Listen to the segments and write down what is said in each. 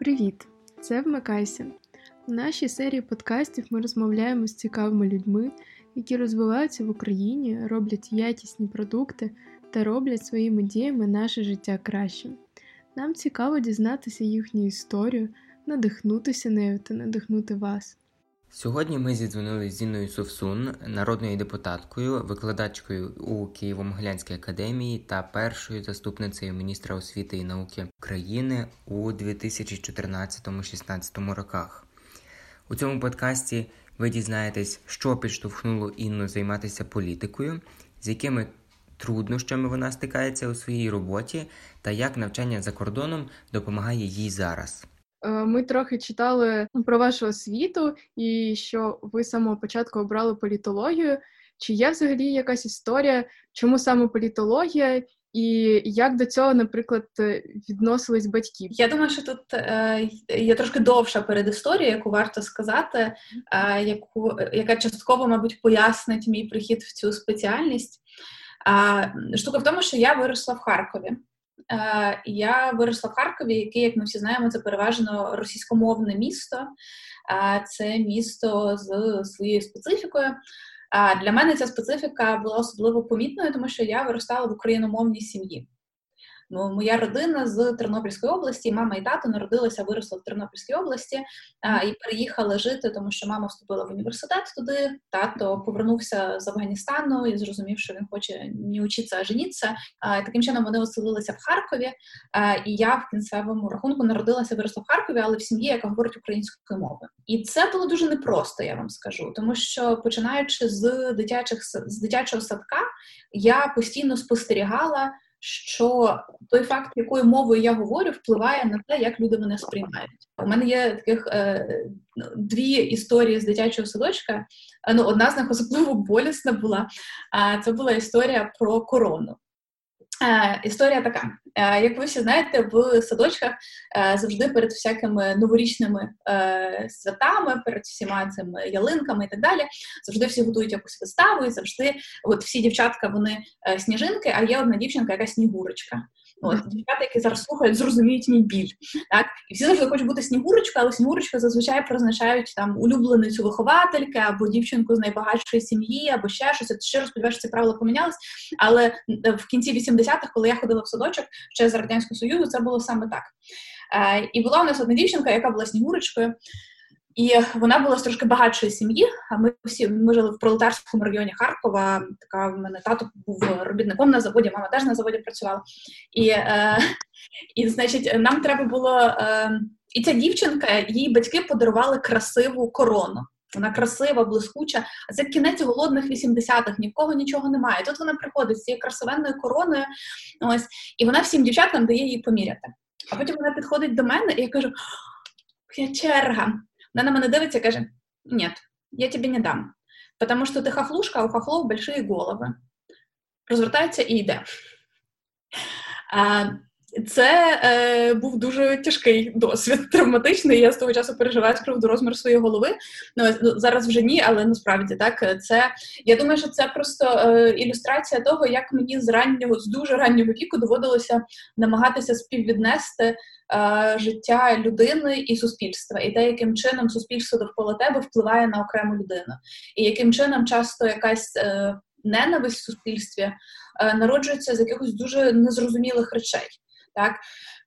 Привіт! Це «Вмикайся». У нашій серії подкастів ми розмовляємо з цікавими людьми, які розвиваються в Україні, роблять якісні продукти та роблять своїми діями наше життя кращим. Нам цікаво дізнатися їхню історію, надихнутися нею та надихнути вас. Сьогодні ми зідзвонили з Інною Совсун, народною депутаткою, викладачкою у Києво-Могилянській академії та першою заступницею міністра освіти і науки України у 2014-16 роках. У цьому подкасті ви дізнаєтесь, що підштовхнуло Інну займатися політикою, з якими труднощами вона стикається у своїй роботі та як навчання за кордоном допомагає їй зараз. Ми трохи читали про вашу освіту і що ви з самого початку обрали політологію. Чи є взагалі якась історія, чому саме політологія і як до цього, наприклад, відносились батьки? Я думаю, що тут є трошки довша передісторія, яку варто сказати, яка частково, мабуть, пояснить мій прихід в цю спеціальність. Штука в тому, що я виросла в Харкові. Яке, як ми всі знаємо, це переважно російськомовне місто. Це місто з своєю специфікою. Для мене ця специфіка була особливо помітною, тому що я виростала в україномовній сім'ї. Моя родина з Тернопільської області, мама і тато народилися, виросла в Тернопільській області і переїхала жити, тому що мама вступила в університет туди, тато повернувся з Афганістану і зрозумів, що він хоче не учитися, а женитися. Таким чином вони оселилися в Харкові, і я в кінцевому рахунку народилася, виросла в Харкові, але в сім'ї, яка говорить українською мовою. І це було дуже непросто, я вам скажу, тому що починаючи з дитячого садка, я постійно спостерігала, що той факт, якою мовою я говорю, впливає на те, як люди мене сприймають. У мене є таких дві історії з дитячого садочка. Одна з них особливо болісна була. Це була історія про корону. Історія така. Як ви всі знаєте, в садочках завжди перед всякими новорічними святами, перед всіма цими ялинками і так далі, завжди всі готують якусь виставу, і завжди, от всі дівчатка, вони сніжинки, а є одна дівчинка, яка снігурочка. От, дівчата, які зараз слухають, зрозуміють мій біль. Так? І всі завжди хочуть бути снігурочкою, але снігурочка зазвичай призначають там улюбленицю виховательки, або дівчинку з найбагатшої сім'ї, або ще щось. Я щиро сподіваюся, що ці правила помінялись. Але в кінці 80-х, коли я ходила в садочок, ще з Радянського Союзу, це було саме так. І була у нас одна дівчинка, яка була снігурочкою, і вона була з трошки багатшої сім'ї, а ми жили в пролетарському районі Харкова, така в мене тато був робітником на заводі, мама теж на заводі працювала. І значить, нам треба було... І ця дівчинка, їй батьки подарували красиву корону. Вона красива, блискуча, а це кінець голодних 80-х, ні в кого нічого немає. Тут вона приходить з цією красивенною короною, ось, і вона всім дівчаткам дає її поміряти. А потім вона підходить до мене, і я кажу, я черга. Вона на мене дивиться і каже, ні, я тобі не дам, тому що ти хохлушка, а у хохлов великі голови. Розвертається і йде. Це був дуже тяжкий досвід, травматичний, я з того часу переживаю з приводу розміру своєї голови. Зараз вже ні, але насправді так. Я думаю, що це просто ілюстрація того, як мені з дуже раннього віку доводилося намагатися співвіднести життя людини і суспільства, і те, яким чином суспільство довкола тебе впливає на окрему людину, і яким чином часто якась ненависть в суспільстві народжується з якихось дуже незрозумілих речей. Так?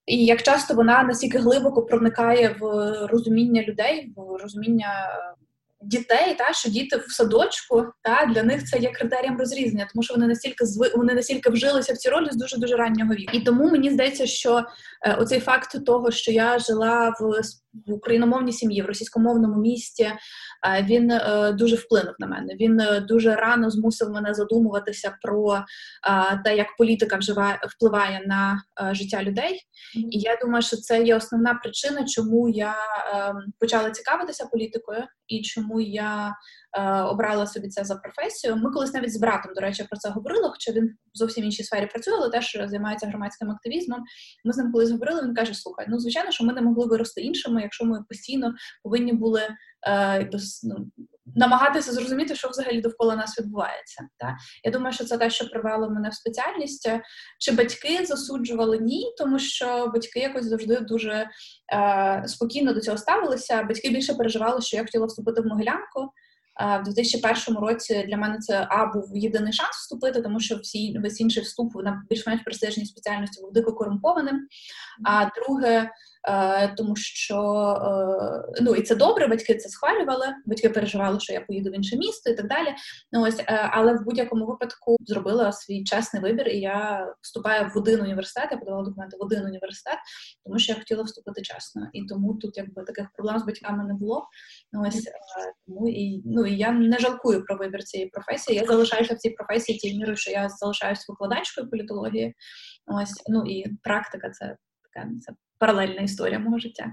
І як часто вона настільки глибоко проникає в розуміння людей, в розуміння дітей, та, що діти в садочку, та, для них це є критерієм розрізнення, тому що вони настільки вжилися в ці ролі з дуже-дуже раннього віку. І тому мені здається, що оцей факт того, що я жила в україномовній сім'ї, в російськомовному місті, він дуже вплинув на мене. Він дуже рано змусив мене задумуватися про те, як політика впливає на життя людей. І я думаю, що це є основна причина, чому я почала цікавитися політикою і чому я обрала собі це за професію. Ми колись навіть з братом, до речі, про це говорили, хоча він в зовсім іншій сфері працює, але теж займається громадським активізмом. Ми з ним колись говорили, він каже, слухай, звичайно, що ми не могли вирости іншими, якщо ми постійно повинні були намагатися зрозуміти, що взагалі довкола нас відбувається. Так? Я думаю, що це те, що привело мене в спеціальність. Чи батьки засуджували? Ні, тому що батьки якось завжди дуже спокійно до цього ставилися. Батьки більше переживали, що я хотіла вступити в Могилянку. В 2001 році для мене це був єдиний шанс вступити, тому що весь інший вступ на більш-менш престижній спеціальності був дико корумпованим. А друге, тому що, і це добре, батьки це схвалювали, батьки переживали, що я поїду в інше місто і так далі. Але в будь-якому випадку зробила свій чесний вибір, і я вступаю в один університет, я подавала документи в один університет, тому що я хотіла вступити чесно. І тому тут таких проблем з батьками не було. Тому я не жалкую про вибір цієї професії. Я залишаюся в цій професії тією мірою, що я залишаюся викладачкою політології. І практика це паралельна історія мого життя.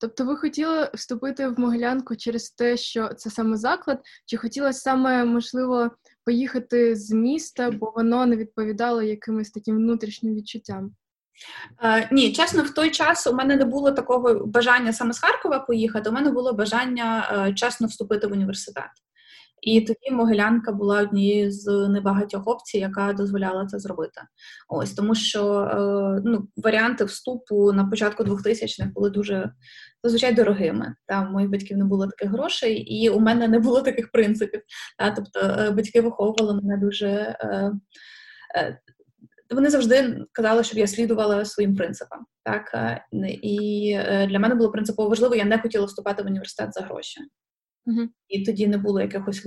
Тобто ви хотіли вступити в Могилянку через те, що це саме заклад? Чи хотіла саме, можливо, поїхати з міста, бо воно не відповідало якимось таким внутрішнім відчуттям? Ні, чесно, в той час у мене не було такого бажання саме з Харкова поїхати, у мене було бажання чесно вступити в університет. І тоді Могилянка була однією з небагатьох опцій, яка дозволяла це зробити. Тому що варіанти вступу на початку 2000-х були дуже, зазвичай, дорогими. У моїх батьків не було таких грошей, і у мене не було таких принципів. Тобто батьки виховували мене дуже... Вони завжди казали, щоб я слідувала своїм принципам. Так? І для мене було принципово важливо, я не хотіла вступати в університет за гроші. Угу. І тоді не було якогось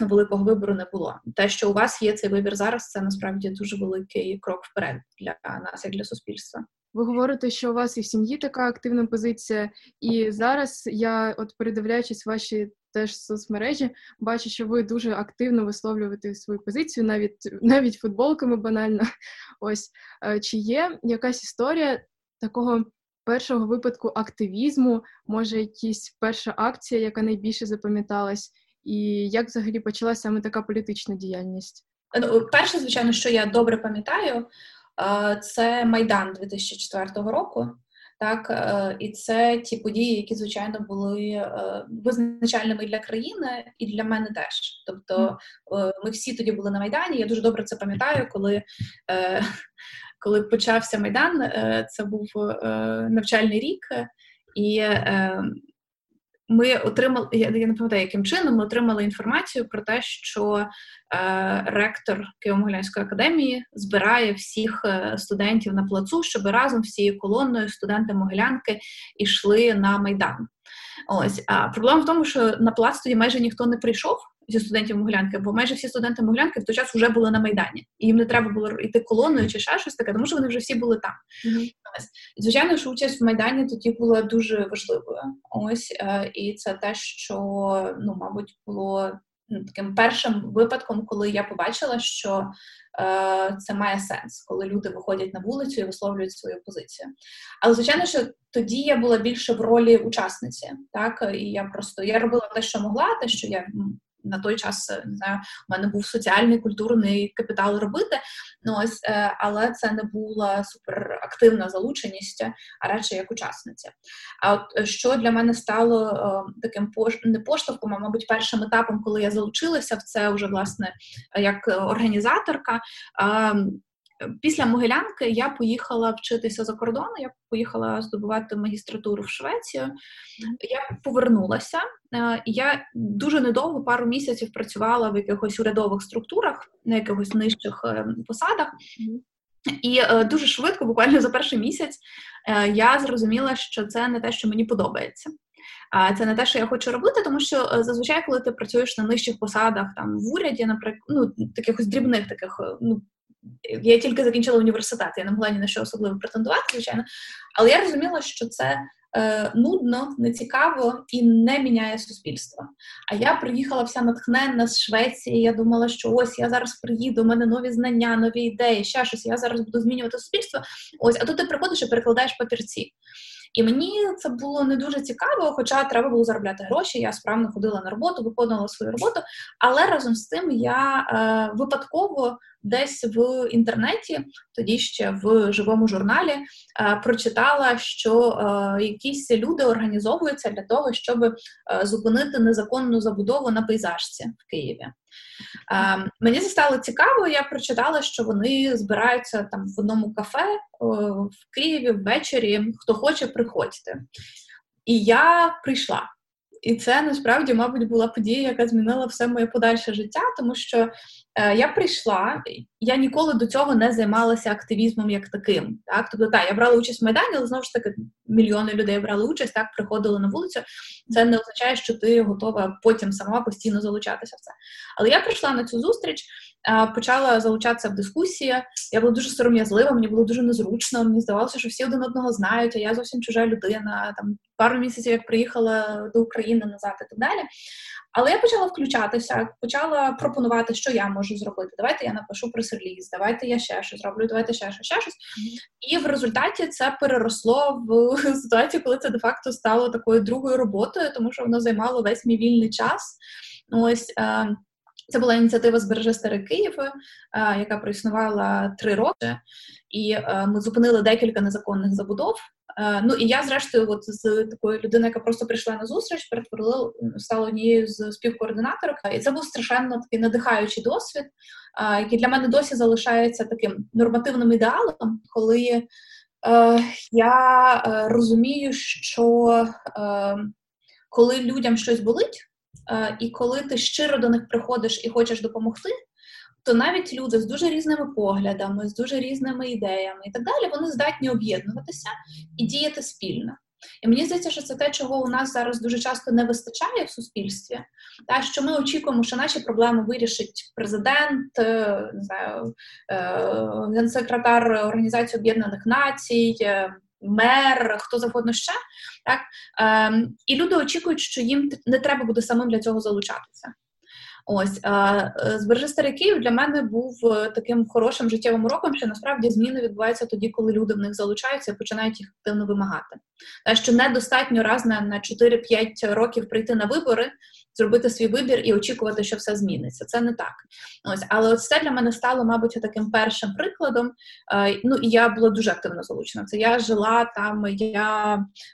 великого вибору не було. Те, що у вас є цей вибір зараз, це насправді дуже великий крок вперед для нас, як для суспільства. Ви говорите, що у вас і в сім'ї така активна позиція, і зараз я, передивляючись ваші теж соцмережі, бачу, що ви дуже активно висловлюєте свою позицію, навіть футболками банально. Чи є якась історія такого першого випадку активізму, може якась перша акція, яка найбільше запам'яталась, і як взагалі почалася саме така політична діяльність? Перше, звичайно, що я добре пам'ятаю, це Майдан 2004 року. Так, і це ті події, які, звичайно, були визначальними для країни і для мене теж. Тобто ми всі тоді були на Майдані, я дуже добре це пам'ятаю, коли почався Майдан, це був навчальний рік, і ми отримали, я не пам'ятаю, яким чином, ми отримали інформацію про те, що ректор Києво-Могилянської академії збирає всіх студентів на плацу, щоб разом всією колоною студенти Могилянки йшли на Майдан. А проблема в тому, що на плац тоді майже ніхто не прийшов зі студентів Могилянки, бо майже всі студенти Могилянки в той час вже були на Майдані. І їм не треба було йти колоною чи ще щось таке, тому що вони вже всі були там. Mm-hmm. Звичайно, що участь в Майдані тоді була дуже важливою. І це те, що, мабуть, було таким першим випадком, коли я побачила, що це має сенс, коли люди виходять на вулицю і висловлюють свою позицію. Але, звичайно, що тоді я була більше в ролі учасниці. Так? І я робила те, що могла, те, що я... На той час, не знаю, у мене був соціальний, культурний капітал робити, але це не була суперактивна залученість, а радше як учасниця. А от що для мене стало таким не поштовхом, а, мабуть, першим етапом, коли я залучилася в це вже, власне, як організаторка, після Могилянки я поїхала вчитися за кордон, я поїхала здобувати магістратуру в Швецію. Я повернулася, і я дуже недовго, пару місяців працювала в якихось урядових структурах, на якихось нижчих посадах. І дуже швидко, буквально за перший місяць, я зрозуміла, що це не те, що мені подобається. Це не те, що я хочу робити, тому що зазвичай, коли ти працюєш на нижчих посадах, там, в уряді, наприклад, таких дрібних, я тільки закінчила університет, я не могла ні на що особливо претендувати, звичайно, але я розуміла, що це нудно, нецікаво і не міняє суспільство. А я приїхала вся натхненна з Швеції, я думала, що ось я зараз приїду, у мене нові знання, нові ідеї, ще щось, я зараз буду змінювати суспільство. А тут ти приходиш і перекладаєш папірці. І мені це було не дуже цікаво, хоча треба було заробляти гроші, я справно ходила на роботу, виконувала свою роботу, але разом з тим я випадково десь в інтернеті, тоді ще в живому журналі, прочитала, що якісь люди організовуються для того, щоб зупинити незаконну забудову на Пейзажці в Києві. Мені це стало цікаво, я прочитала, що вони збираються там в одному кафе в Києві ввечері, хто хоче, приходьте. І я прийшла. І це, насправді, мабуть, була подія, яка змінила все моє подальше життя, тому що я прийшла, я ніколи до цього не займалася активізмом як таким. Так? Тобто, я брала участь в Майдані, але, знову ж таки, мільйони людей брали участь, так, приходили на вулицю. Це не означає, що ти готова потім сама постійно залучатися в це. Але я прийшла на цю зустріч, почала залучатися в дискусії, я була дуже сором'язлива, мені було дуже незручно, мені здавалося, що всі один одного знають, а я зовсім чужа людина, там, пару місяців, як приїхала до України назад і так далі. Але я почала включатися, почала пропонувати, що я можу зробити. Давайте я напишу прес-реліз, давайте я ще щось зроблю, давайте ще щось. І в результаті це переросло в ситуацію, коли це де-факто стало такою другою роботою, тому що воно займало весь мій вільний час. Ось це була ініціатива «Збережи Старий Київ», яка проіснувала 3 роки. І ми зупинили декілька незаконних забудов. Ну і я, зрештою, от з такої людини, яка просто прийшла на зустріч, перетворила, стала однією з співкоординаторок. І це був страшенно такий надихаючий досвід, який для мене досі залишається таким нормативним ідеалом, коли я розумію, що коли людям щось болить, і коли ти щиро до них приходиш і хочеш допомогти, то навіть люди з дуже різними поглядами, з дуже різними ідеями і так далі, вони здатні об'єднуватися і діяти спільно. І мені здається, що це те, чого у нас зараз дуже часто не вистачає в суспільстві, та що ми очікуємо, що наші проблеми вирішить президент, не знаю, генсекретар Організації Об'єднаних Націй, мер, хто завгодно ще, так? І люди очікують, що їм не треба буде самим для цього залучатися. Ось, «Збережи Старий Київ» для мене був таким хорошим життєвим уроком, що насправді зміни відбуваються тоді, коли люди в них залучаються і починають їх активно вимагати. Та що недостатньо раз на 4-5 років прийти на вибори, зробити свій вибір і очікувати, що все зміниться. Це не так. Ось, але от це для мене стало, мабуть, таким першим прикладом. Ну, і я була дуже активно залучена. Це я жила там,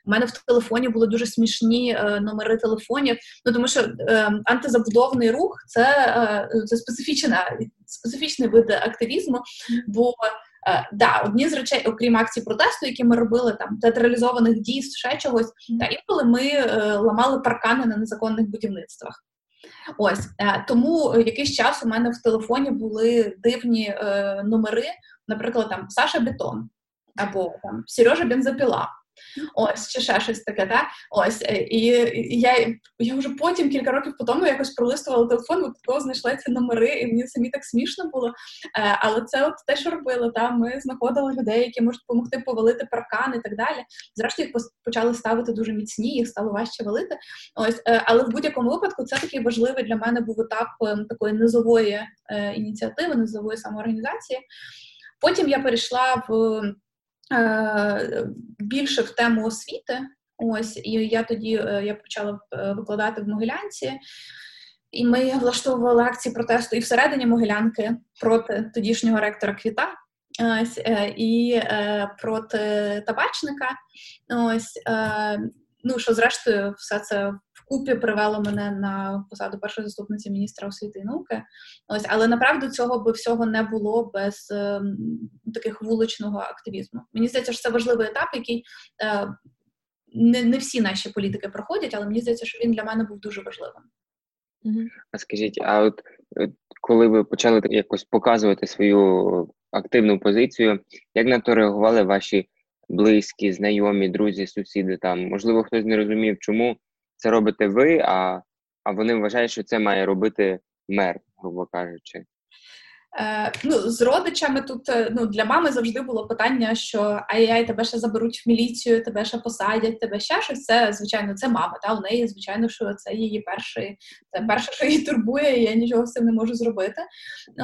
у мене в телефоні були дуже смішні номери телефонів, ну, тому що антизабудовний рух – це специфічний вид активізму, бо одні з речей, окрім акцій протесту, які ми робили, там, театралізованих дій, ще чогось, та інколи ми ламали паркани на незаконних будівництвах. Ось, тому якийсь час у мене в телефоні були дивні номери, наприклад, там, Саша Бетон, або там, Сережа Бензопіла. Ось, чи ще щось таке, так? Ось, і я вже потім, кілька років по тому, якось пролистувала телефон, от такого знайшла ці номери, і мені самі так смішно було, але це от те, що робили, так? Ми знаходили людей, які можуть допомогти повалити паркан і так далі. Зрештою, їх почали ставити дуже міцні, їх стало важче валити. Ось, але в будь-якому випадку це такий важливий для мене був етап такої низової ініціативи, низової самоорганізації. Потім я перейшла більше в тему освіти. Ось, і я почала викладати в Могилянці. І ми влаштовували акції протесту і всередині Могилянки проти тодішнього ректора Квіта, ось, і проти табачника. Ось, ну, що зрештою все це вкупі привело мене на посаду першої заступниці міністра освіти і науки. Ось, але, направду, цього би всього не було без таких вуличного активізму. Мені здається, що це важливий етап, який не всі наші політики проходять, але мені здається, що він для мене був дуже важливим. А скажіть, а от коли ви почали якось показувати свою активну позицію, як на то реагували ваші близькі, знайомі, друзі, сусіди там? Можливо, хтось не розумів, чому це робите ви, а вони вважають, що це має робити мер, грубо кажучи. Ну, з родичами тут, ну, для мами завжди було питання, що ай-яй, тебе ще заберуть в міліцію, тебе ще посадять, тебе ще щось. Це, звичайно, це мама, та? У неї, звичайно, що це її перше, що її турбує, і я нічого з цим не можу зробити.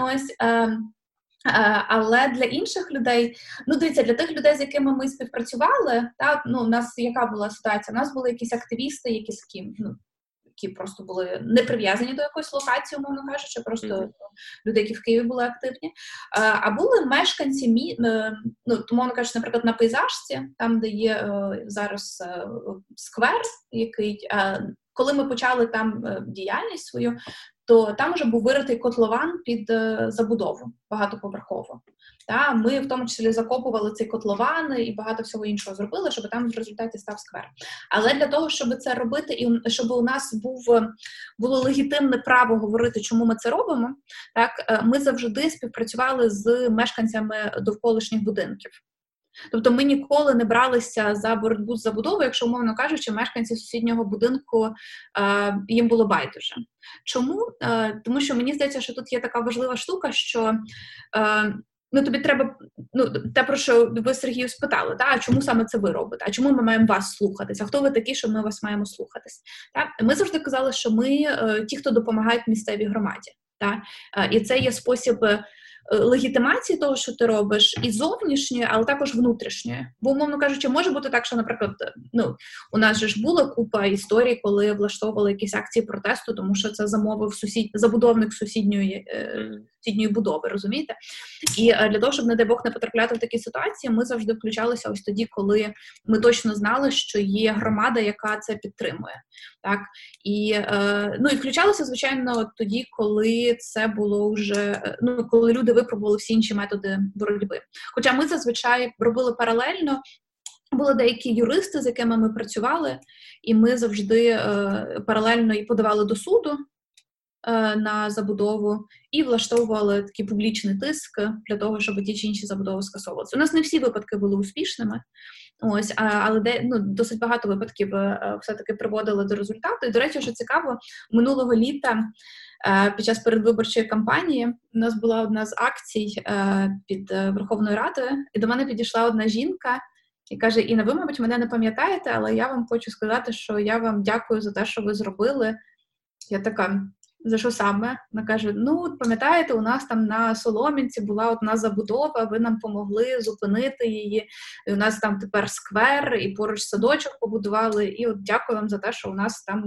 Ось, Але для інших людей, ну дивіться, для тих людей, з якими ми співпрацювали, та, ну, у нас яка була ситуація? У нас були якісь активісти, які з ким, ну, які просто були не прив'язані до якоїсь локації, умовно кажучи, просто люди, які в Києві були активні. А були мешканці, ну, умовно кажучи, наприклад, на Пейзажці, там, де є зараз сквер, який, коли ми почали там діяльність свою, то там вже був виритий котлован під забудову багатоповерхову. Та, ми в тому числі закопували цей котлован і багато всього іншого зробили, щоб там в результаті став сквер. Але для того, щоб це робити, і щоб у нас було легітимне право говорити, чому ми це робимо, так, ми завжди співпрацювали з мешканцями довколишніх будинків. Тобто ми ніколи не бралися за боротьбу з забудовою, якщо, умовно кажучи, мешканці сусіднього будинку, їм було байдуже. Чому? Тому що мені здається, що тут є така важлива штука, що ну, тобі треба, ну, те, про що ви, Сергію, спитали, а чому саме це ви робите, а чому ми маємо вас слухатись, а хто ви такі, що ми вас маємо слухатись. Так? Ми завжди казали, що ми ті, хто допомагають місцевій громаді. Так? І це є спосіб легітимації того, що ти робиш, і зовнішньої, але також внутрішньої. Бо, умовно кажучи, може бути так, що, наприклад, ну, у нас же ж була купа історій, коли влаштовували якісь акції протесту, тому що це замовив забудовник сусідньої будови, розумієте? І для того, щоб, не дай Бог, не потрапляти в такі ситуації, ми завжди включалися ось тоді, коли ми точно знали, що є громада, яка це підтримує. Так? І, ну, і включалися, звичайно, тоді, коли це було вже, ну, коли люди випробували всі інші методи боротьби. Хоча ми зазвичай робили паралельно, були деякі юристи, з якими ми працювали, і ми завжди паралельно і подавали до суду на забудову, і влаштовували такий публічний тиск для того, щоб ті чи інші забудови скасовувалися. У нас не всі випадки були успішними, ось, але досить багато випадків все-таки приводили до результату. І, до речі, що цікаво, минулого літа під час передвиборчої кампанії у нас була одна з акцій під Верховною Радою, і до мене підійшла одна жінка і каже: Інна, ви, мабуть, мене не пам'ятаєте, але я вам хочу сказати, що я вам дякую за те, що ви зробили. Я така: за що саме? Вона каже: ну, пам'ятаєте, у нас там на Солом'янці була одна забудова, ви нам помогли зупинити її, і у нас там тепер сквер, і поруч садочок побудували, і от дякую вам за те, що у нас там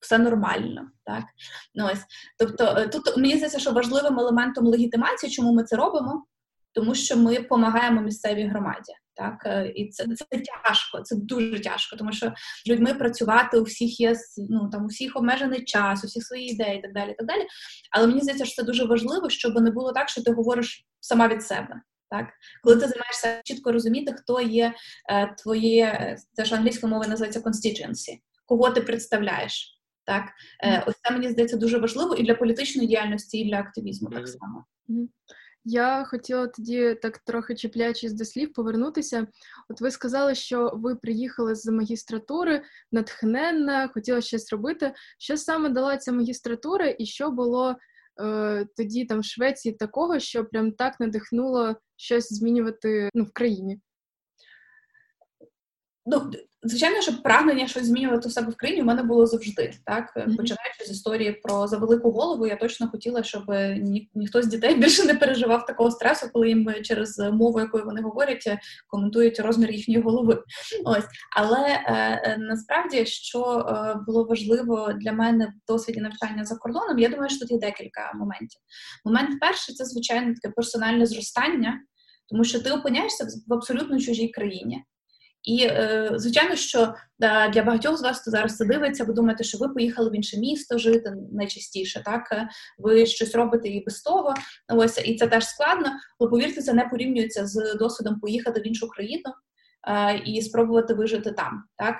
все нормально. Так? Ну, ось. Тобто тут, мені здається, що важливим елементом легітимації, чому ми це робимо, тому що ми допомагаємо місцевій громаді. Так, і це тяжко, це дуже тяжко, тому що з людьми працювати, у всіх є, ну, там, у всіх обмежений час, у всіх свої ідеї і так далі, так далі. Але мені здається, що це дуже важливо, щоб не було так, що ти говориш сама від себе. Так? Коли ти займаєшся, чітко розуміти, хто є твоє, це ж англійською мовою називається constituency, кого ти представляєш. Так? Ось це, мені здається, дуже важливо і для політичної діяльності, і для активізму так само. Я хотіла тоді, так трохи чіплячись до слів, повернутися. От ви сказали, що ви приїхали з магістратури, натхненна, хотіла щось робити. Що саме дала ця магістратура і що було тоді там в Швеції такого, що прям так надихнуло щось змінювати, ну, в країні? Ну, звичайно, що прагнення щось змінювати у себе в країні в мене було завжди. Так? Починаючи з історії про «За велику голову», я точно хотіла, щоб ніхто з дітей більше не переживав такого стресу, коли їм через мову, якою вони говорять, коментують розмір їхньої голови. Ось. Але насправді, що було важливо для мене в досвіді навчання за кордоном, я думаю, що тут є декілька моментів. Момент перший – це, звичайно, таке персональне зростання, тому що ти опиняєшся в абсолютно чужій країні. І, звичайно, що для багатьох з вас, хто зараз це дивиться, ви думаєте, що ви поїхали в інше місто жити найчастіше, так? Ви щось робите і без того, ось, і це теж складно. Але, повірте, це не порівнюється з досвідом поїхати в іншу країну і спробувати вижити там, так?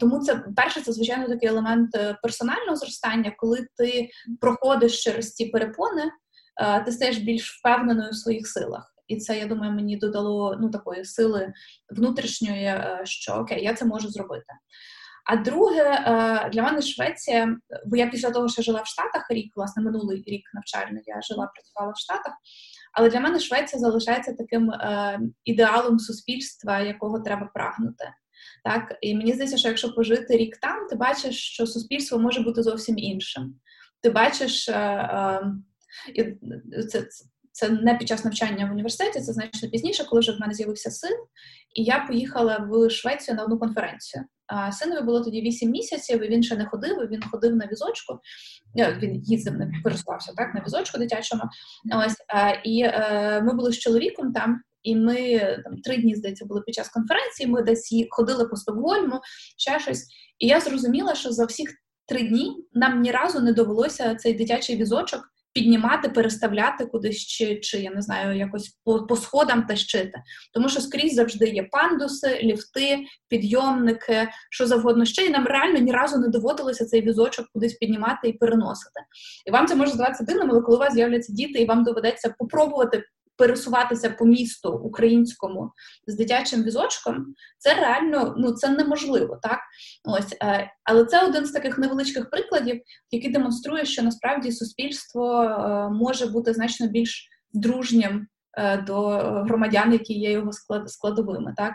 Тому це, перше, це, звичайно, такий елемент персонального зростання, коли ти проходиш через ці перепони, ти стаєш більш впевненою в своїх силах. І це, я думаю, мені додало, ну, такої сили внутрішньої, що окей, я це можу зробити. А друге, для мене Швеція, бо я після того, що жила в Штатах рік, власне, минулий рік навчальний, я жила, працювала в Штатах, але для мене Швеція залишається таким ідеалом суспільства, якого треба прагнути. Так? І мені здається, що якщо пожити рік там, ти бачиш, що суспільство може бути зовсім іншим. Ти бачиш... Це не під час навчання в університеті, це значно пізніше, коли вже в мене з'явився син. І я поїхала в Швецію на одну конференцію. Синові було тоді 8 місяців, і він ще не ходив, він ходив на візочку. Він їздив, не користався, так, на візочку дитячому. Ось. І ми були з чоловіком там, і ми там 3 дні, здається, були під час конференції, ми десь ходили по Стокгольму, ще щось. І я зрозуміла, що за всіх 3 дні нам ні разу не довелося цей дитячий візочок піднімати, переставляти кудись, чи я не знаю, якось по сходам тащити. Тому що скрізь завжди є пандуси, ліфти, підйомники, що завгодно ще, і нам реально ні разу не доводилося цей візочок кудись піднімати і переносити. І вам це може здаватися дивним, але коли у вас з'являться діти, і вам доведеться попробувати пересуватися по місту українському з дитячим візочком, це реально, ну, це неможливо, так? Ось. Але це один з таких невеличких прикладів, який демонструє, що насправді суспільство може бути значно більш дружнім до громадян, які є його складовими, так?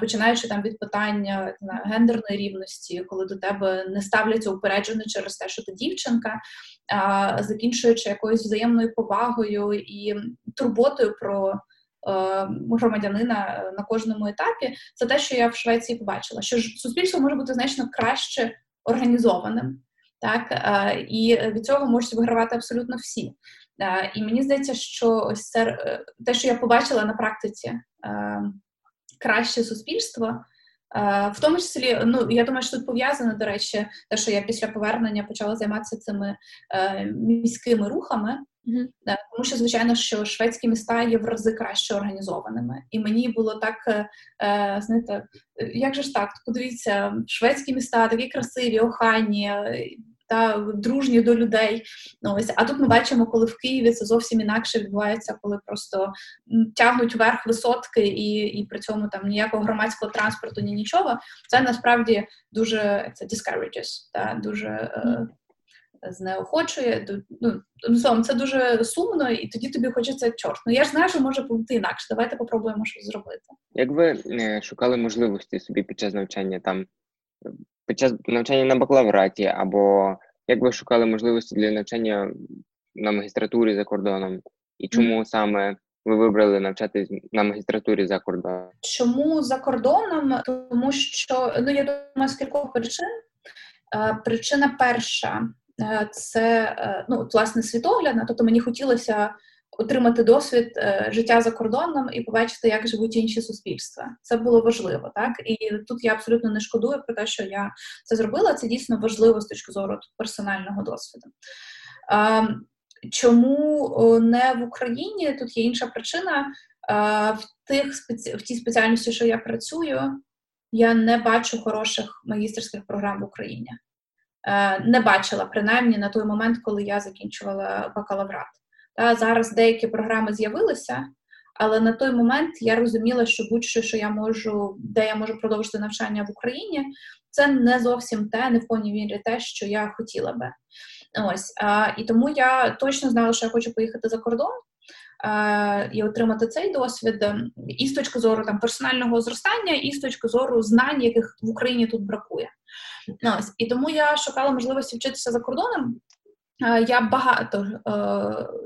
Починаючи там від питання гендерної рівності, коли до тебе не ставляться упереджено через те, що ти дівчинка, закінчуючи якоюсь взаємною повагою і турботою про громадянина на кожному етапі. Це те, що я в Швеції побачила, що суспільство може бути значно краще організованим, так, і від цього можуть вигравати абсолютно всі. І мені здається, що ось це те, що я побачила на практиці, краще суспільство, в тому числі, ну, я думаю, що тут пов'язано, до речі, те, що я після повернення почала займатися цими міськими рухами, mm-hmm. Тому що, звичайно, що шведські міста є в рази краще організованими. І мені було так, знаєте, як же ж так, подивіться, шведські міста такі красиві, охайні, та дружні до людей. Ось. А тут ми бачимо, коли в Києві це зовсім інакше відбувається, коли просто тягнуть вверх висотки і при цьому там ніякого громадського транспорту, ні нічого. Це насправді дуже, це discourages, та, дуже знеохочує. Ну, словом, це дуже сумно, і тоді тобі хочеться чорт. Ну, я ж знаю, що може бути інакше, давайте попробуємо щось зробити. Як ви шукали можливості собі під час навчання там, під час навчання на бакалавраті, або як ви шукали можливості для навчання на магістратурі за кордоном? І чому саме ви вибрали навчатись на магістратурі за кордоном? Чому за кордоном? Тому що, ну, я думаю, з кількох причин. Причина перша – це, ну, власне, світоглядна. Тобто мені хотілося отримати досвід життя за кордоном і побачити, як живуть інші суспільства. Це було важливо, так? І тут я абсолютно не шкодую про те, що я це зробила. Це дійсно важливо з точки зору персонального досвіду. Чому не в Україні? Тут є інша причина. В тій спеціальності, що я працюю, я не бачу хороших магістерських програм в Україні. Не бачила, принаймні, на той момент, коли я закінчувала бакалаврат. Та зараз деякі програми з'явилися, але на той момент я розуміла, що будь-що, що я можу, де я можу продовжити навчання в Україні, це не зовсім те, не в повній мірі те, що я хотіла би. Ось. І тому я точно знала, що я хочу поїхати за кордон і отримати цей досвід і з точки зору там персонального зростання, і з точки зору знань, яких в Україні тут бракує. Ось. І тому я шукала можливості вчитися за кордоном. Я багато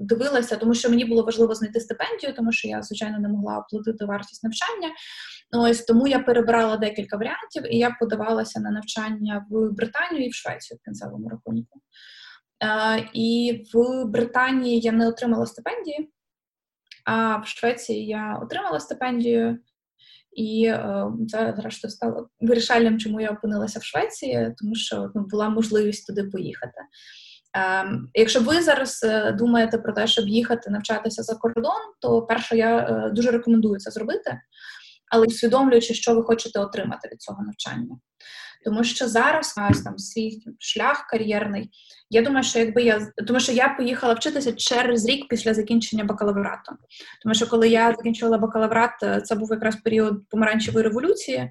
дивилася, тому що мені було важливо знайти стипендію, тому що я, звичайно, не могла оплатити вартість навчання. Ось, тому я перебирала декілька варіантів, і я подавалася на навчання в Британію і в Швецію в кінцевому рахунку. І в Британії я не отримала стипендії, а в Швеції я отримала стипендію. І це, зрештою, стало вирішальним, чому я опинилася в Швеції, тому що, ну, була можливість туди поїхати. Якщо ви зараз думаєте про те, щоб їхати навчатися за кордон, то перше, я дуже рекомендую це зробити, але усвідомлюючи, що ви хочете отримати від цього навчання. Тому що зараз там свій шлях кар'єрний. Я думаю, що якби я поїхала вчитися через рік після закінчення бакалаврату. Тому що коли я закінчувала бакалаврат, це був якраз період помаранчевої революції.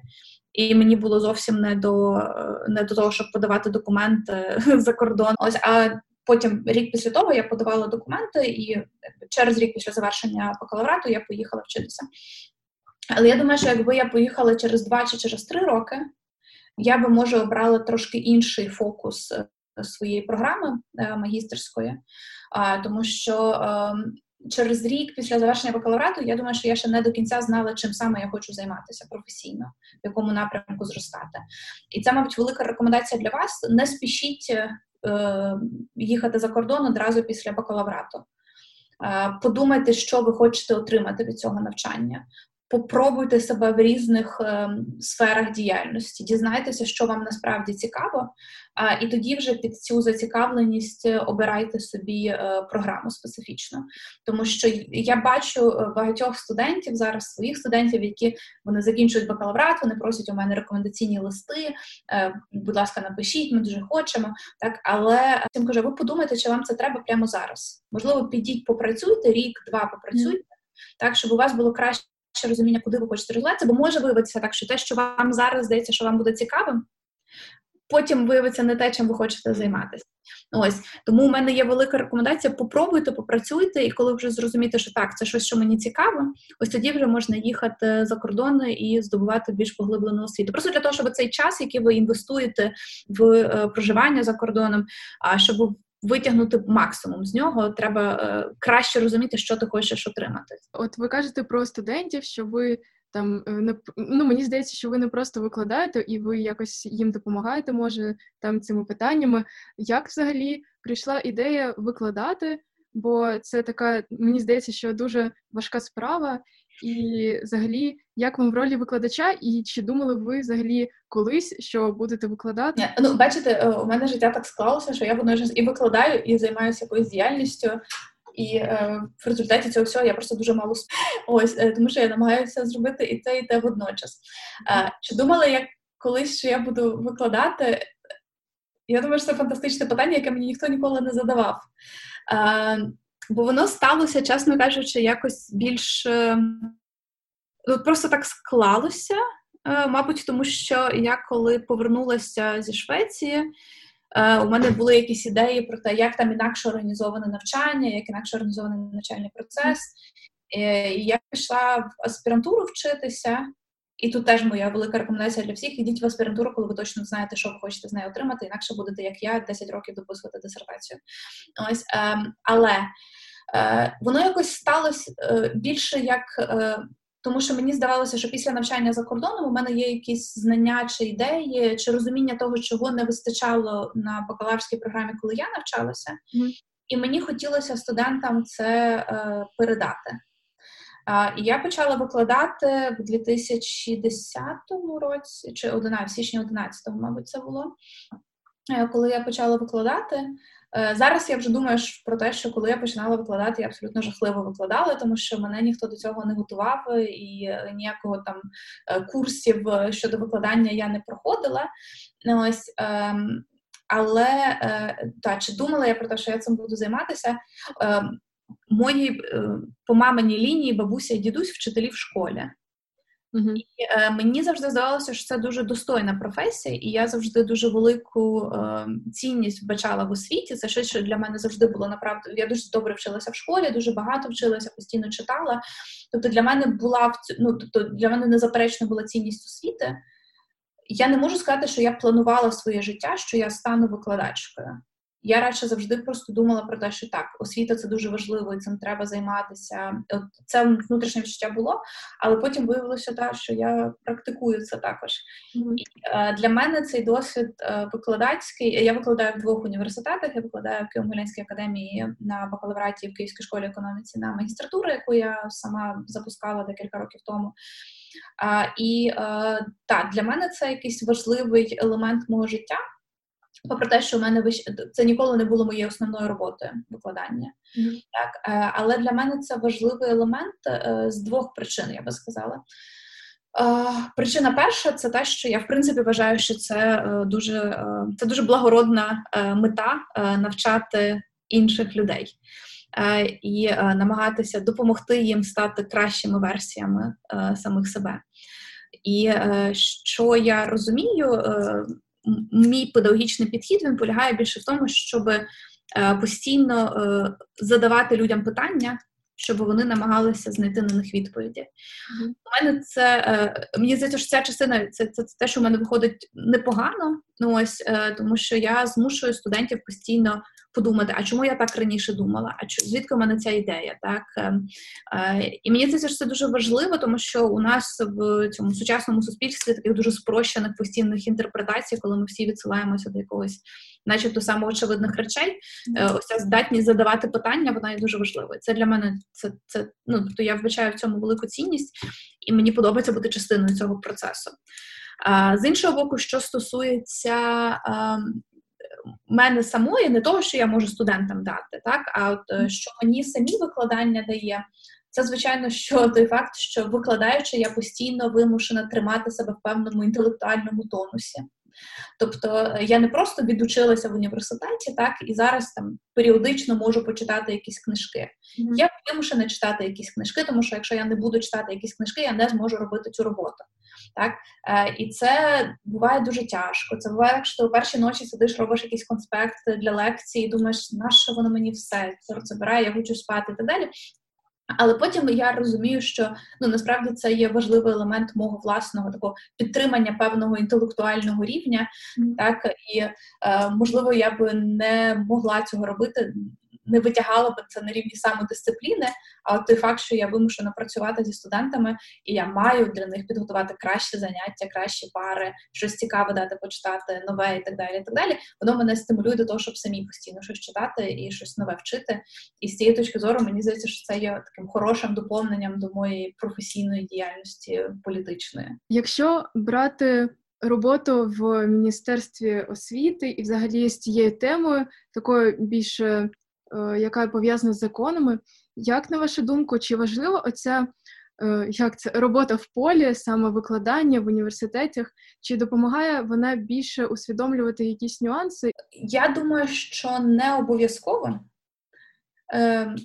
І мені було зовсім не до того, щоб подавати документи за кордон. Ось, а потім рік після того я подавала документи, і через рік після завершення бакалаврату я поїхала вчитися. Але я думаю, що якби я поїхала через 2 чи через 3 роки, я би, може, обрала трошки інший фокус своєї програми магістерської, тому що через рік після завершення бакалаврату, я думаю, що я ще не до кінця знала, чим саме я хочу займатися професійно, в якому напрямку зростати. І це, мабуть, велика рекомендація для вас. Не спішіть їхати за кордон одразу після бакалаврату. Подумайте, що ви хочете отримати від цього навчання. Попробуйте себе в різних сферах діяльності, дізнайтеся, що вам насправді цікаво, і тоді вже під цю зацікавленість обирайте собі програму специфічно. Тому що я бачу багатьох студентів зараз, своїх студентів, які вони закінчують бакалаврат, вони просять у мене рекомендаційні листи, будь ласка, напишіть, ми дуже хочемо. Так? Але я кажу, ви подумайте, чи вам це треба прямо зараз. Можливо, підіть, попрацюйте, рік-два попрацюйте, так, щоб у вас було краще розуміння, куди ви хочете розвиватися, бо може виявитися так, що те, що вам зараз здається, що вам буде цікавим, потім виявиться не те, чим ви хочете займатися. Ось. Тому у мене є велика рекомендація, попробуйте, попрацюйте, і коли вже зрозумієте, що так, це щось, що мені цікаво, ось тоді вже можна їхати за кордон і здобувати більш поглиблену освіту. Просто для того, щоб цей час, який ви інвестуєте в проживання за кордоном, щоб витягнути максимум з нього, треба краще розуміти, що ти хочеш отримати. От ви кажете про студентів, що ви там, мені здається, що ви не просто викладаєте, і ви якось їм допомагаєте, може, там цими питаннями. Як взагалі прийшла ідея викладати? Бо це така, мені здається, що дуже важка справа. І взагалі, як вам в ролі викладача, і чи думали ви взагалі колись, що будете викладати? Ну, бачите, у мене життя так склалося, що я водночас і викладаю, і займаюся якоюсь діяльністю, і в результаті цього всього я просто дуже мало тому що я намагаюся зробити і те водночас. Чи думала я колись, що я буду викладати? Я думаю, що це фантастичне питання, яке мені ніхто ніколи не задавав. Бо воно сталося, чесно кажучи, якось більш... Просто так склалося, мабуть, тому що я коли повернулася зі Швеції, у мене були якісь ідеї про те, як там інакше організоване навчання, як інакше організований навчальний процес. І я пішла в аспірантуру вчитися. І тут теж моя велика рекомендація для всіх. Ідіть в аспірантуру, коли ви точно знаєте, що ви хочете з нею отримати, інакше будете, як я, 10 років дописувати дисертацію. Ось, але воно якось сталося більше як... Тому що мені здавалося, що після навчання за кордоном у мене є якісь знання чи ідеї, чи розуміння того, чого не вистачало на бакалаврській програмі, коли я навчалася. І мені хотілося студентам це передати. І я почала викладати в 2010 році, чи 11, в січні 11-го, мабуть, це було, коли я почала викладати. Зараз я вже думаю про те, що коли я починала викладати, я абсолютно жахливо викладала, тому що мене ніхто до цього не готував і ніякого там курсів щодо викладання я не проходила. Ось. Але, чи думала я про те, що я цим буду займатися? Мої по маминій лінії бабуся і дідусь вчителі в школі. Mm-hmm. І мені завжди здавалося, що це дуже достойна професія, і я завжди дуже велику цінність вбачала в освіті. Це щось, що для мене завжди було направду. Я дуже добре вчилася в школі, дуже багато вчилася, постійно читала. Тобто для мене була для мене незаперечно була цінність освіти. Я не можу сказати, що я планувала своє життя, що я стану викладачкою. Я радше завжди просто думала про те, що так, освіта – це дуже важливо, і цим треба займатися. От це внутрішнє відчуття було, але потім виявилося так, що я практикую це також. Mm-hmm. І, для мене цей досвід викладацький, я викладаю в двох університетах, я викладаю в Києво-Могилянській академії на бакалавраті, в Київській школі економіки на магістратуру, яку я сама запускала декілька років тому. Для мене це якийсь важливий елемент мого життя, попри те, що у мене це ніколи не було моєю основною роботою викладання. Mm-hmm. Так? Але для мене це важливий елемент з двох причин, я би сказала. Причина перша – це те, що я, в принципі, вважаю, що це дуже благородна мета навчати інших людей і намагатися допомогти їм стати кращими версіями самих себе. І що я розумію, мій педагогічний підхід, він полягає більше в тому, щоб постійно задавати людям питання, щоб вони намагалися знайти на них відповіді. Mm-hmm. Мені здається, що ця частина, це те, що в мене виходить непогано, тому що я змушую студентів постійно подумати, а чому я так раніше думала, а звідки в мене ця ідея, так? І мені здається, що це дуже важливо, тому що у нас в цьому сучасному суспільстві таких дуже спрощених постійних інтерпретацій, коли ми всі відсилаємося до якогось начебто самоочевидних речей, ось ця здатність задавати питання, вона є дуже важливою. Це для мене, тобто я вбачаю в цьому велику цінність, і мені подобається бути частиною цього процесу. З іншого боку, що стосується мене самої, не того, що я можу студентам дати, так, а от що мені самі викладання дає, це, звичайно, що той факт, що викладаючи, я постійно вимушена тримати себе в певному інтелектуальному тонусі. Тобто я не просто відучилася в університеті, так, і зараз там періодично можу почитати якісь книжки. Mm-hmm. Я вимушена читати якісь книжки, тому що якщо я не буду читати якісь книжки, я не зможу робити цю роботу. Так? І це буває дуже тяжко. Це буває так, що ти у перші ночі сидиш, робиш якийсь конспект для лекції, думаєш, нащо воно мені все забирає, я хочу спати і так далі. Але потім я розумію, що насправді це є важливий елемент мого власного такого підтримання певного інтелектуального рівня. Mm-hmm. Так, і можливо, я би не могла цього робити, не витягала б це на рівні самодисципліни, а от той факт, що я вимушена працювати зі студентами, і я маю для них підготувати кращі заняття, кращі пари, щось цікаве дати почитати, нове і так далі, і так далі, воно мене стимулює до того, щоб самі постійно щось читати і щось нове вчити. І з цієї точки зору, мені здається, що це є таким хорошим доповненням до моєї професійної діяльності політичної. Якщо брати роботу в Міністерстві освіти і взагалі з цією темою, такою більш яка пов'язана з законами. Як, на вашу думку, чи важлива оця робота в полі, саме викладання в університетах, чи допомагає вона більше усвідомлювати якісь нюанси? Я думаю, що не обов'язково.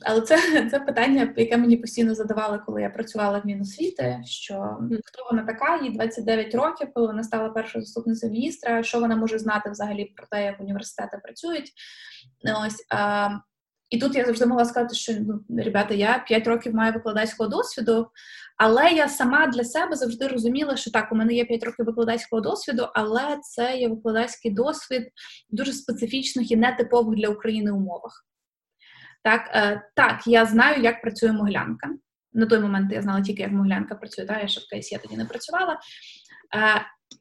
Але це питання, яке мені постійно задавали, коли я працювала в Міносвіти, що хто вона така, їй 29 років, коли вона стала першою заступницею міністра, що вона може знати взагалі про те, як університети працюють. Ось. І тут я завжди могла сказати, що, ребята, я 5 років маю викладацького досвіду, але я сама для себе завжди розуміла, що так, у мене є 5 років викладацького досвіду, але це є викладацький досвід в дуже специфічних і нетипових для України умовах. Так, я знаю, як працює Могилянка. На той момент я знала тільки, як Могилянка працює, я ще в КСЄ тоді не працювала.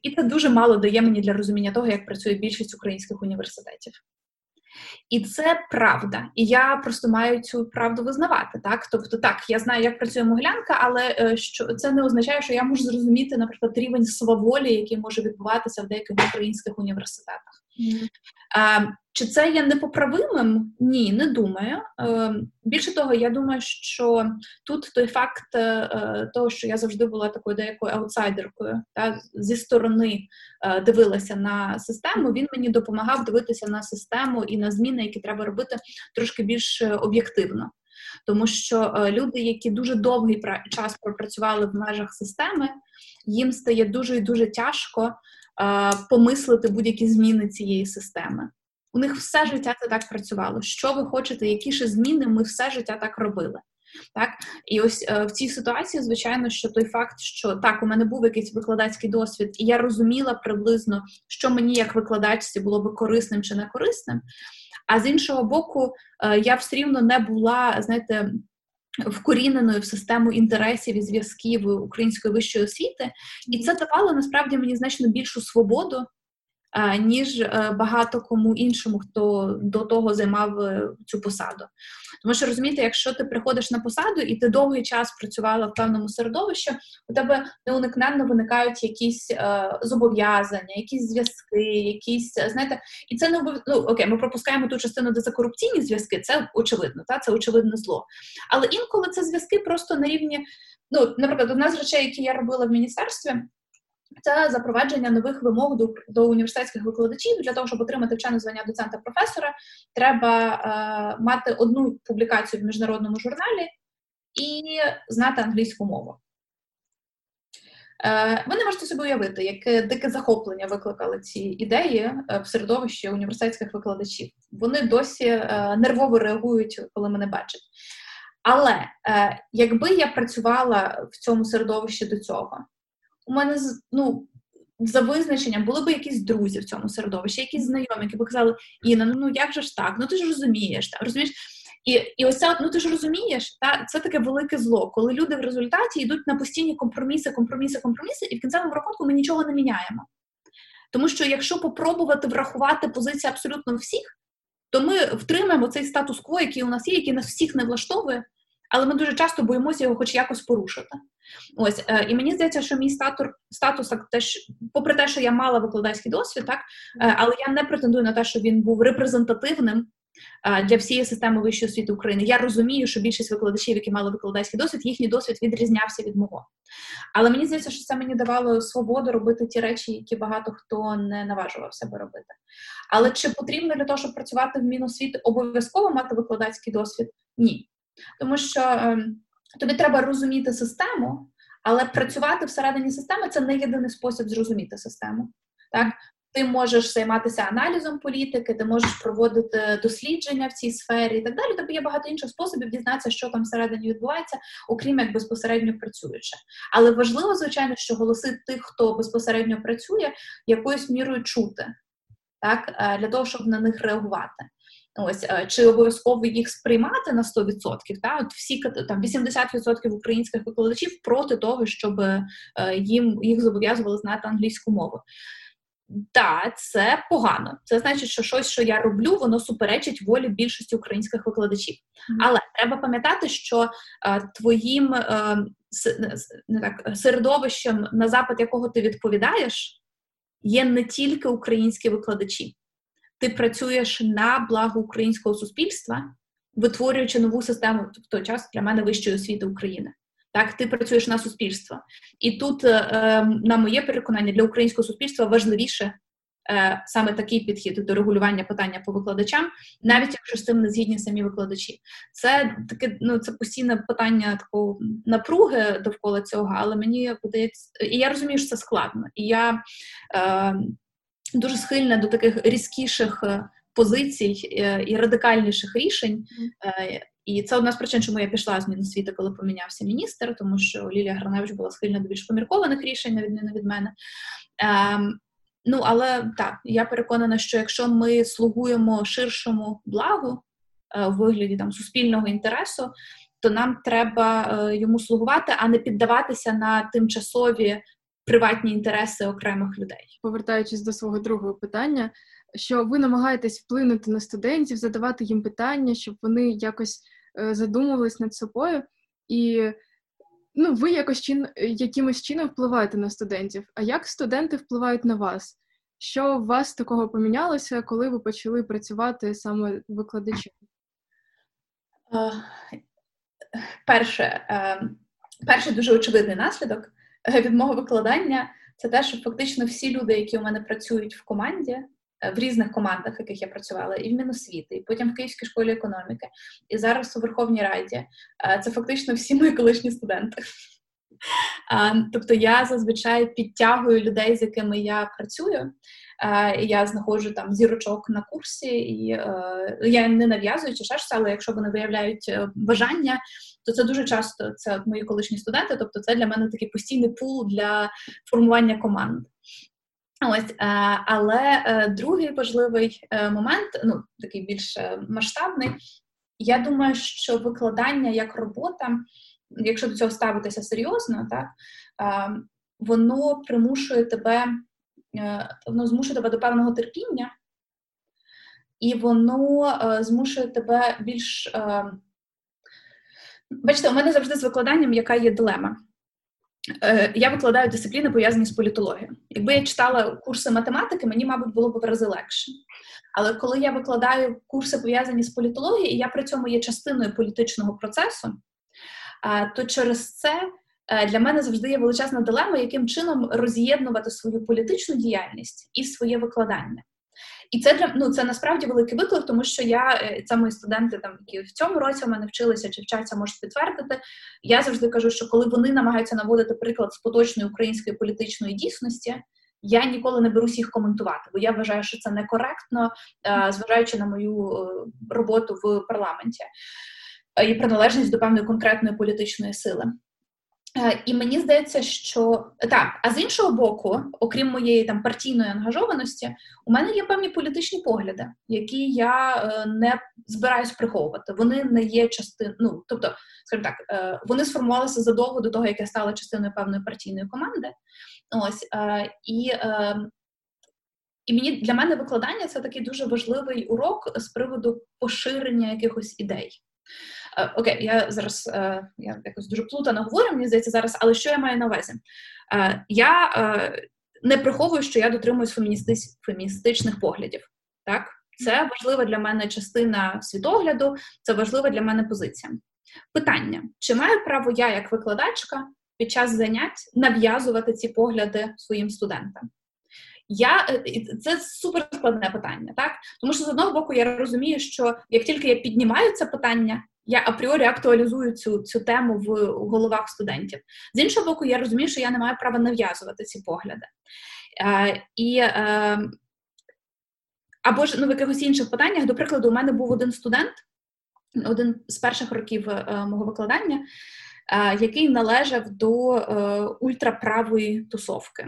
І це дуже мало дає мені для розуміння того, як працює більшість українських університетів. І це правда. І я просто маю цю правду визнавати. Так? Тобто, так, я знаю, як працює Могилянка, але що це не означає, що я можу зрозуміти, наприклад, рівень сваволі, який може відбуватися в деяких українських університетах. Mm. Чи це є непоправимим? Ні, не думаю. Більше того, я думаю, що тут той факт того, що я завжди була такою деякою аутсайдеркою, та зі сторони дивилася на систему, він мені допомагав дивитися на систему і на зміни, які треба робити, трошки більш об'єктивно. Тому що люди, які дуже довгий час пропрацювали в межах системи, їм стає дуже і дуже тяжко помислити будь-які зміни цієї системи. У них все життя це так працювало. Що ви хочете, які ще зміни, ми все життя так робили. Так? І ось в цій ситуації, звичайно, що той факт, що так, у мене був якийсь викладацький досвід, і я розуміла приблизно, що мені як викладачці було би корисним чи не корисним, а з іншого боку, я все рівно не була, знаєте, вкоріненою в систему інтересів і зв'язків української вищої освіти. І це давало, насправді, мені значно більшу свободу, ніж багато кому іншому, хто до того займав цю посаду. Тому що, розумієте, якщо ти приходиш на посаду і ти довгий час працювала в певному середовищі, у тебе неуникненно виникають якісь зобов'язання, якісь зв'язки, якісь, знаєте, і це не обов'язково, окей, ми пропускаємо ту частину, де це корупційні зв'язки, це очевидно, та? Це очевидне зло. Але інколи це зв'язки просто на рівні, наприклад, одна з речей, які я робила в міністерстві, це запровадження нових вимог до університетських викладачів. Для того, щоб отримати вчене звання доцента-професора, треба мати одну публікацію в міжнародному журналі і знати англійську мову. Ви не можете собі уявити, яке дике захоплення викликали ці ідеї в середовищі університетських викладачів. Вони досі нервово реагують, коли мене бачать. Але якби я працювала в цьому середовищі до цього, у мене за визначенням були б якісь друзі в цьому середовищі, якісь знайомі, які б казали: Інна, ну як же ж так? Ну ти ж розумієш, так, розумієш? І ось ця, ну ти ж розумієш, та, це таке велике зло, коли люди в результаті йдуть на постійні компроміси, і в кінцевому рахунку ми нічого не міняємо. Тому що якщо попробувати врахувати позиції абсолютно всіх, то ми втримаємо цей статус-кво, який у нас є, який нас всіх не влаштовує, але ми дуже часто боїмося його хоч якось порушити. Ось, і мені здається, що мій статус, теж, попри те, що я мала викладацький досвід, так, але я не претендую на те, що він був репрезентативним для всієї системи вищої освіти України. Я розумію, що більшість викладачів, які мали викладацький досвід, їхній досвід відрізнявся від мого. Але мені здається, що це мені давало свободу робити ті речі, які багато хто не наважувався би робити. Але чи потрібно для того, щоб працювати в Міносвіті, обов'язково мати викладацький досвід? Ні. Тому що тобі треба розуміти систему, але працювати всередині системи – це не єдиний спосіб зрозуміти систему. Так? Ти можеш займатися аналізом політики, ти можеш проводити дослідження в цій сфері і так далі. Тобі є багато інших способів дізнатися, що там всередині відбувається, окрім як безпосередньо працюючи. Але важливо, звичайно, що голоси тих, хто безпосередньо працює, якоюсь мірою чути, так, для того, щоб на них реагувати. Ось, чи обов'язково їх сприймати на 100%, та? От всі, там, 80% українських викладачів проти того, щоб їх зобов'язували знати англійську мову. Так, це погано. Це значить, що щось, що я роблю, воно суперечить волі більшості українських викладачів. Але треба пам'ятати, що твоїм середовищем, на запит якого ти відповідаєш, є не тільки українські викладачі. Ти працюєш на благо українського суспільства, витворюючи нову систему, в той час для мене вищої освіти України. Так, ти працюєш на суспільство. І тут, на моє переконання, для українського суспільства важливіше саме такий підхід до регулювання питання по викладачам, навіть якщо з цим не згідні самі викладачі. Це таке, ну, це постійне питання такого напруги довкола цього, але мені подається, і я розумію, що це складно. І я дуже схильна до таких різкіших позицій і радикальніших рішень. І це одна з причин, чому я пішла з Міносвіти, коли помінявся міністр, тому що Лілія Граневич була схильна до більш поміркованих рішень, на відміну від мене. Ну, але так, я переконана, що якщо ми слугуємо ширшому благу в вигляді там суспільного інтересу, то нам треба йому слугувати, а не піддаватися на тимчасові приватні інтереси окремих людей. Повертаючись до свого другого питання, що ви намагаєтесь вплинути на студентів, задавати їм питання, щоб вони якось задумувались над собою, і ну, ви якимось чином впливаєте на студентів. А як студенти впливають на вас? Що у вас такого помінялося, коли ви почали працювати саме викладачем? Перший дуже очевидний наслідок від мого викладання – це те, що фактично всі люди, які у мене працюють в команді, в різних командах, в яких я працювала, і в Міносвіти, і потім в Київській школі економіки, і зараз у Верховній Раді. Це фактично всі мої колишні студенти. Тобто я зазвичай підтягую людей, з якими я працюю. Я знаходжу там зірочок на курсі, і я їм не нав'язую чи ще щось, але якщо вони виявляють бажання, то це дуже часто, це мої колишні студенти, тобто це для мене такий постійний пул для формування команд. Ось, але другий важливий момент, ну, такий більш масштабний, я думаю, що викладання як робота, якщо до цього ставитися серйозно, так, воно примушує тебе, воно змушує тебе до певного терпіння, і воно змушує тебе більш... Бачите, у мене завжди з викладанням яка є дилема. Я викладаю дисципліни, пов'язані з політологією. Якби я читала курси математики, мені, мабуть, було б в рази легше. Але коли я викладаю курси, пов'язані з політологією, і я при цьому є частиною політичного процесу, то через це для мене завжди є величезна дилема, яким чином роз'єднувати свою політичну діяльність і своє викладання. І це для, ну, це насправді великий виклик, тому що це мої студенти, там, які в цьому році в мене вчилися чи вчаться, можуть підтвердити. Я завжди кажу, що коли вони намагаються наводити приклад з поточної української політичної дійсності, я ніколи не берусь їх коментувати, бо я вважаю, що це некоректно, зважаючи на мою роботу в парламенті і приналежність до певної конкретної політичної сили. І мені здається, що так, а з іншого боку, окрім моєї там партійної ангажованості, у мене є певні політичні погляди, які я не збираюсь приховувати. Вони не є частиною, ну, тобто, скажімо так, вони сформувалися задовго до того, як я стала частиною певної партійної команди. Ось, і мені, для мене викладання – це такий дуже важливий урок з приводу поширення якихось ідей. Окей, я зараз я якось дуже плутано говорю, мені здається, зараз, але що я маю на увазі? Я не приховую, що я дотримуюсь феміністичних поглядів. Так? Це важлива для мене частина світогляду, це важлива для мене позиція. Питання, чи маю право я, як викладачка, під час занять нав'язувати ці погляди своїм студентам? Це суперскладне питання, так? Тому що, з одного боку, я розумію, що як тільки я піднімаю це питання, я апріорі актуалізую цю тему в головах студентів. З іншого боку, я розумію, що я не маю права нав'язувати ці погляди. Або ж в якихось інших питаннях, до прикладу, у мене був один студент, один з перших років мого викладання, який належав до ультраправої тусовки.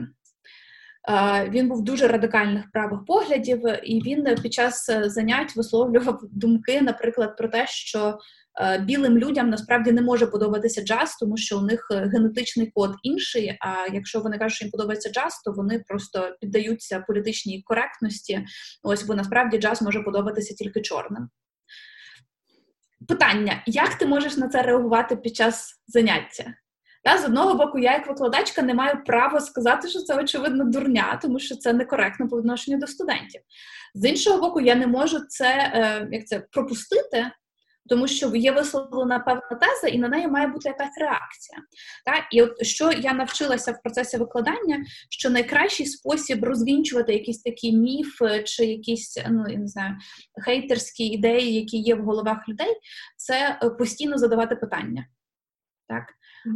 Він був дуже радикальних правих поглядів, і він під час занять висловлював думки, наприклад, про те, що білим людям насправді не може подобатися джаз, тому що у них генетичний код інший, а якщо вони кажуть, що їм подобається джаз, то вони просто піддаються політичній коректності, ось, бо насправді джаз може подобатися тільки чорним. Питання, як ти можеш на це реагувати під час заняття? З одного боку, я як викладачка не маю права сказати, що це, очевидно, дурня, тому що це некоректно по відношенню до студентів. З іншого боку, я не можу це пропустити, тому що є висловлена певна теза, і на неї має бути якась реакція. Так? І от що я навчилася в процесі викладання, що найкращий спосіб розвінчувати якісь такі міфи чи якісь, я не знаю, хейтерські ідеї, які є в головах людей, це постійно задавати питання. Так?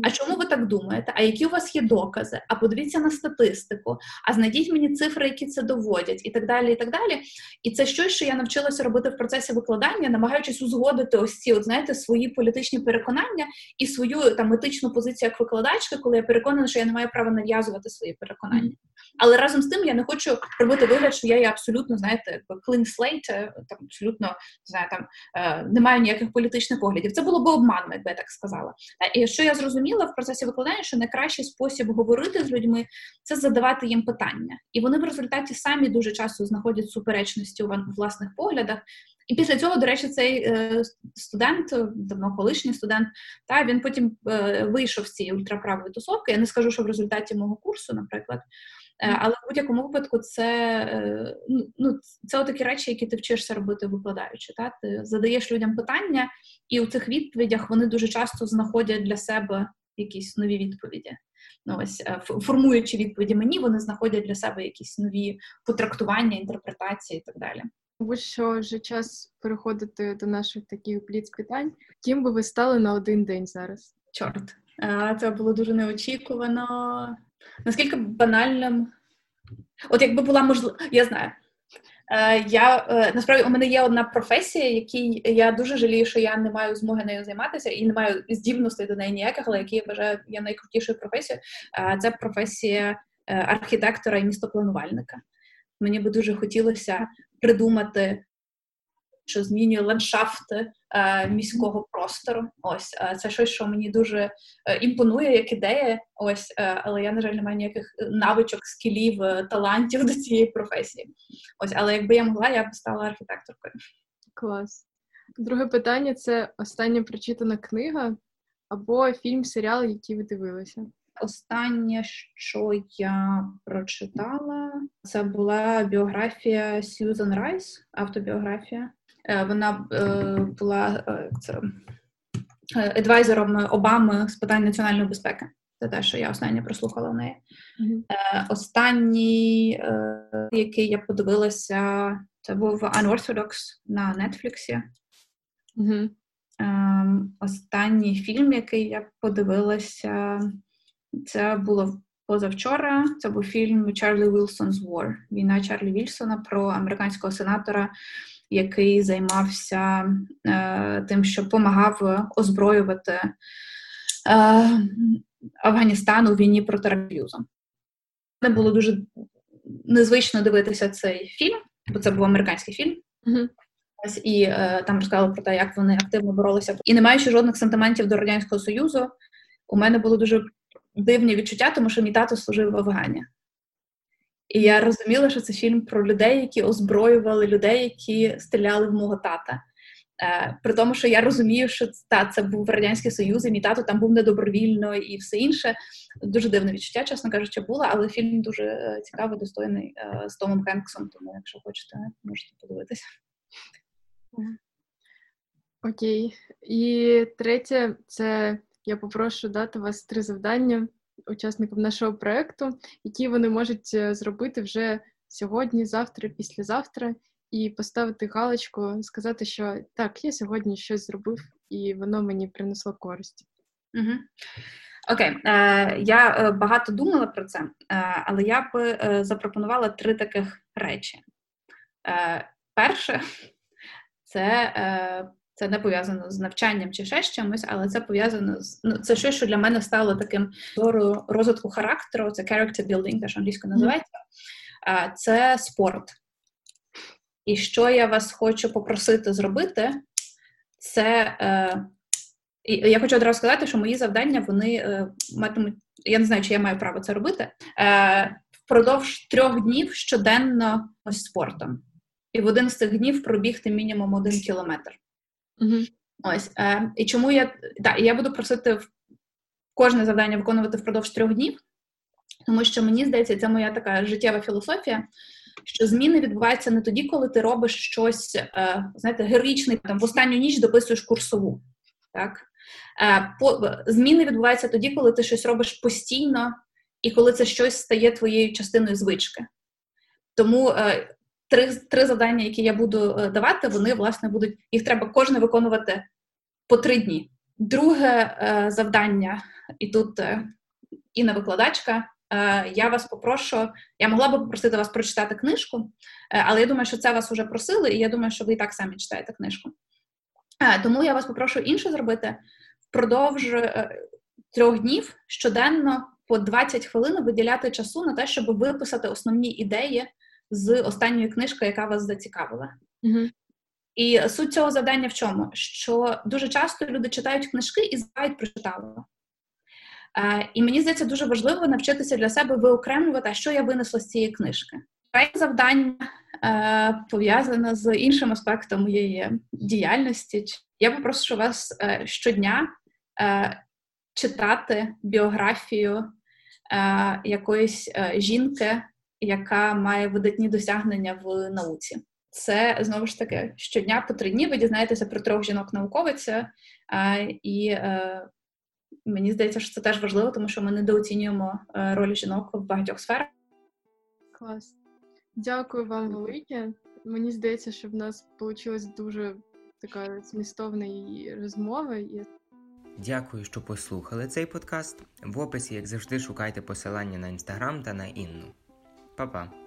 А чому ви так думаєте? А які у вас є докази? А подивіться на статистику. А знайдіть мені цифри, які це доводять. І так далі, і так далі. І це щось, що я навчилася робити в процесі викладання, намагаючись узгодити ось ці, от, знаєте, свої політичні переконання і свою там етичну позицію як викладачки, коли я переконана, що я не маю права нав'язувати свої переконання. Але разом з тим я не хочу робити вигляд, що я є абсолютно, знаєте, clean slate, там, абсолютно, знаєте, там, не маю ніяких політичних поглядів. Це було б обманом, якби я так сказала. І що я зрозуміла в процесі викладання, що найкращий спосіб говорити з людьми – це задавати їм питання. І вони в результаті самі дуже часто знаходять суперечності у власних поглядах. І після цього, до речі, цей студент, давно колишній студент, та він потім вийшов з цієї ультраправої тусовки. Я не скажу, що в результаті мого курсу, наприклад. Але в будь-якому випадку це отакі речі, які ти вчишся робити викладаючи. Та? Ти задаєш людям питання, і у цих відповідях вони дуже часто знаходять для себе якісь нові відповіді. Ну, ось, формуючи відповіді мені, вони знаходять для себе якісь нові потрактування, інтерпретації і так далі. Мабуть, що вже час переходити до наших таких бліц-питань. Ким би ви стали на один день зараз? Чорт, це було дуже неочікувано. Наскільки банальним, от якби була можливість, я знаю, насправді у мене є одна професія, якій я дуже жалію, що я не маю змоги нею займатися і не маю здібностей до неї ніяких, але які я вважаю є найкрутішою професією, це професія архітектора і містопланувальника. Мені би дуже хотілося придумати, що змінює ландшафти міського простору. Ось, це щось, що мені дуже імпонує, як ідея. Ось, але я, на жаль, не маю ніяких навичок, скілів, талантів до цієї професії. Ось, але якби я могла, я б стала архітекторкою. Клас. Друге питання – це остання прочитана книга або фільм, серіал, який ви дивилися? Останнє, що я прочитала, це була біографія Сьюзан Райс, автобіографія. Вона була адвайзером Обами з питань національної безпеки. Це те, що я останнє прослухала в неї. Mm-hmm. Останній, який я подивилася, це був Unorthodox на Нетфліксі. Mm-hmm. Останній фільм, який я подивилася, це було позавчора. Це був фільм Charlie Wilson's War. Війна Чарлі Вільсона про американського сенатора, який займався тим, що допомагав озброювати Афганістану у війні проти Раб'юзу. Мені було дуже незвично дивитися цей фільм, бо це був американський фільм. Mm-hmm. І там розказали про те, як вони активно боролися. І не маючи жодних сантиментів до Радянського Союзу, у мене було дуже дивні відчуття, тому що мій тато служив в Афгані. І я розуміла, що це фільм про людей, які озброювали людей, які стріляли в мого тата. При тому, що я розумію, що це був Радянський Союз, і мій тато там був недобровільно і все інше. Дуже дивне відчуття, чесно кажучи, було, але фільм дуже цікавий, достойний, з Томом Генксом, тому якщо хочете, можете подивитися. Окей. І третє, це я попрошу дати вас 3 завдання учасникам нашого проєкту, які вони можуть зробити вже сьогодні, завтра, післязавтра, і поставити галочку, сказати, що так, я сьогодні щось зробив, і воно мені принесло користь. Угу. Окей. Я багато думала про це, але я б запропонувала 3 таких речі. Перше, це не пов'язано з навчанням чи ще з чимось, але це пов'язано з... це щось, що для мене стало таким зору розвитку характеру, це character building, теж англійською називається. Це спорт. І що я вас хочу попросити зробити, це... я хочу одразу сказати, що мої завдання, вони матимуть... я не знаю, чи я маю право це робити. Впродовж 3 днів щоденно з спортом. І в один з цих днів пробігти мінімум 1 кілометр. Mm-hmm. Ось. І чому я... да, я буду просити кожне завдання виконувати впродовж 3 днів, тому що, мені здається, це моя така життєва філософія, що зміни відбуваються не тоді, коли ти робиш щось, знаєте, героїчне, там, в останню ніч дописуєш курсову, так? Зміни відбуваються тоді, коли ти щось робиш постійно, і коли це щось стає твоєю частиною звички. Тому... 3 завдання, які я буду давати, вони, власне, будуть, їх треба кожне виконувати по 3 дні. Друге завдання, і тут Інна викладачка, я вас попрошу, я могла би попросити вас прочитати книжку, але я думаю, що це вас вже просили, і я думаю, що ви і так самі читаєте книжку. Тому я вас попрошу інше зробити. Впродовж 3 днів щоденно по 20 хвилин виділяти часу на те, щоб виписати основні ідеї з останньої книжки, яка вас зацікавила. Mm-hmm. І суть цього завдання в чому? Що дуже часто люди читають книжки і знають, прочитали. І мені здається, дуже важливо навчитися для себе виокремлювати, що я винесла з цієї книжки. Третє завдання пов'язане з іншим аспектом моєї діяльності. Я попрошу вас щодня читати біографію якоїсь жінки, яка має видатні досягнення в науці. Це, знову ж таки, щодня по 3 дні ви дізнаєтеся про 3 жінок-науковиця. І мені здається, що це теж важливо, тому що ми недооцінюємо роль жінок в багатьох сферах. Клас. Дякую вам велике. Мені здається, що в нас вийшла дуже така змістовна розмова. Дякую, що послухали цей подкаст. В описі, як завжди, шукайте посилання на Instagram та на Інну. Па-па.